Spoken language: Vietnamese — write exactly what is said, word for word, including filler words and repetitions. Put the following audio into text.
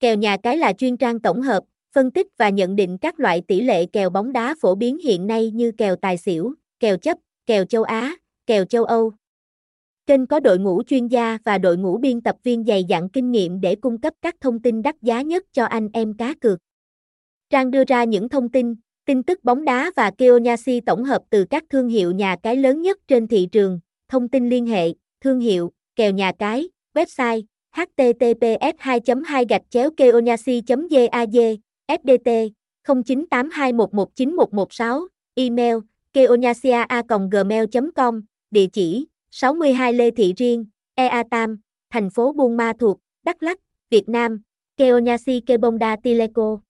Kèo Nhà Cái là chuyên trang tổng hợp, phân tích và nhận định các loại tỷ lệ kèo bóng đá phổ biến hiện nay như kèo tài xỉu, kèo chấp, kèo châu Á, kèo châu Âu. Kênh có đội ngũ chuyên gia và đội ngũ biên tập viên dày dặn kinh nghiệm để cung cấp các thông tin đắt giá nhất cho anh em cá cược. Trang đưa ra những thông tin, tin tức bóng đá và kèo nhà cái tổng hợp từ các thương hiệu nhà cái lớn nhất trên thị trường. Thông tin liên hệ, thương hiệu, Kèo Nhà Cái, website h t t p s hai chấm hai gạch chéo keonhacaidad ép đê tê không chín tám hai một một chín một một sáu, email keonhacaidad a còng gmail chấm com, địa chỉ sáu mươi hai Lê Thị Riêng, Ea Tam, thành phố Buôn Ma Thuột, Đắk Lắk, Việt Nam. Kèo Nhà Cái Kebonda Tileco.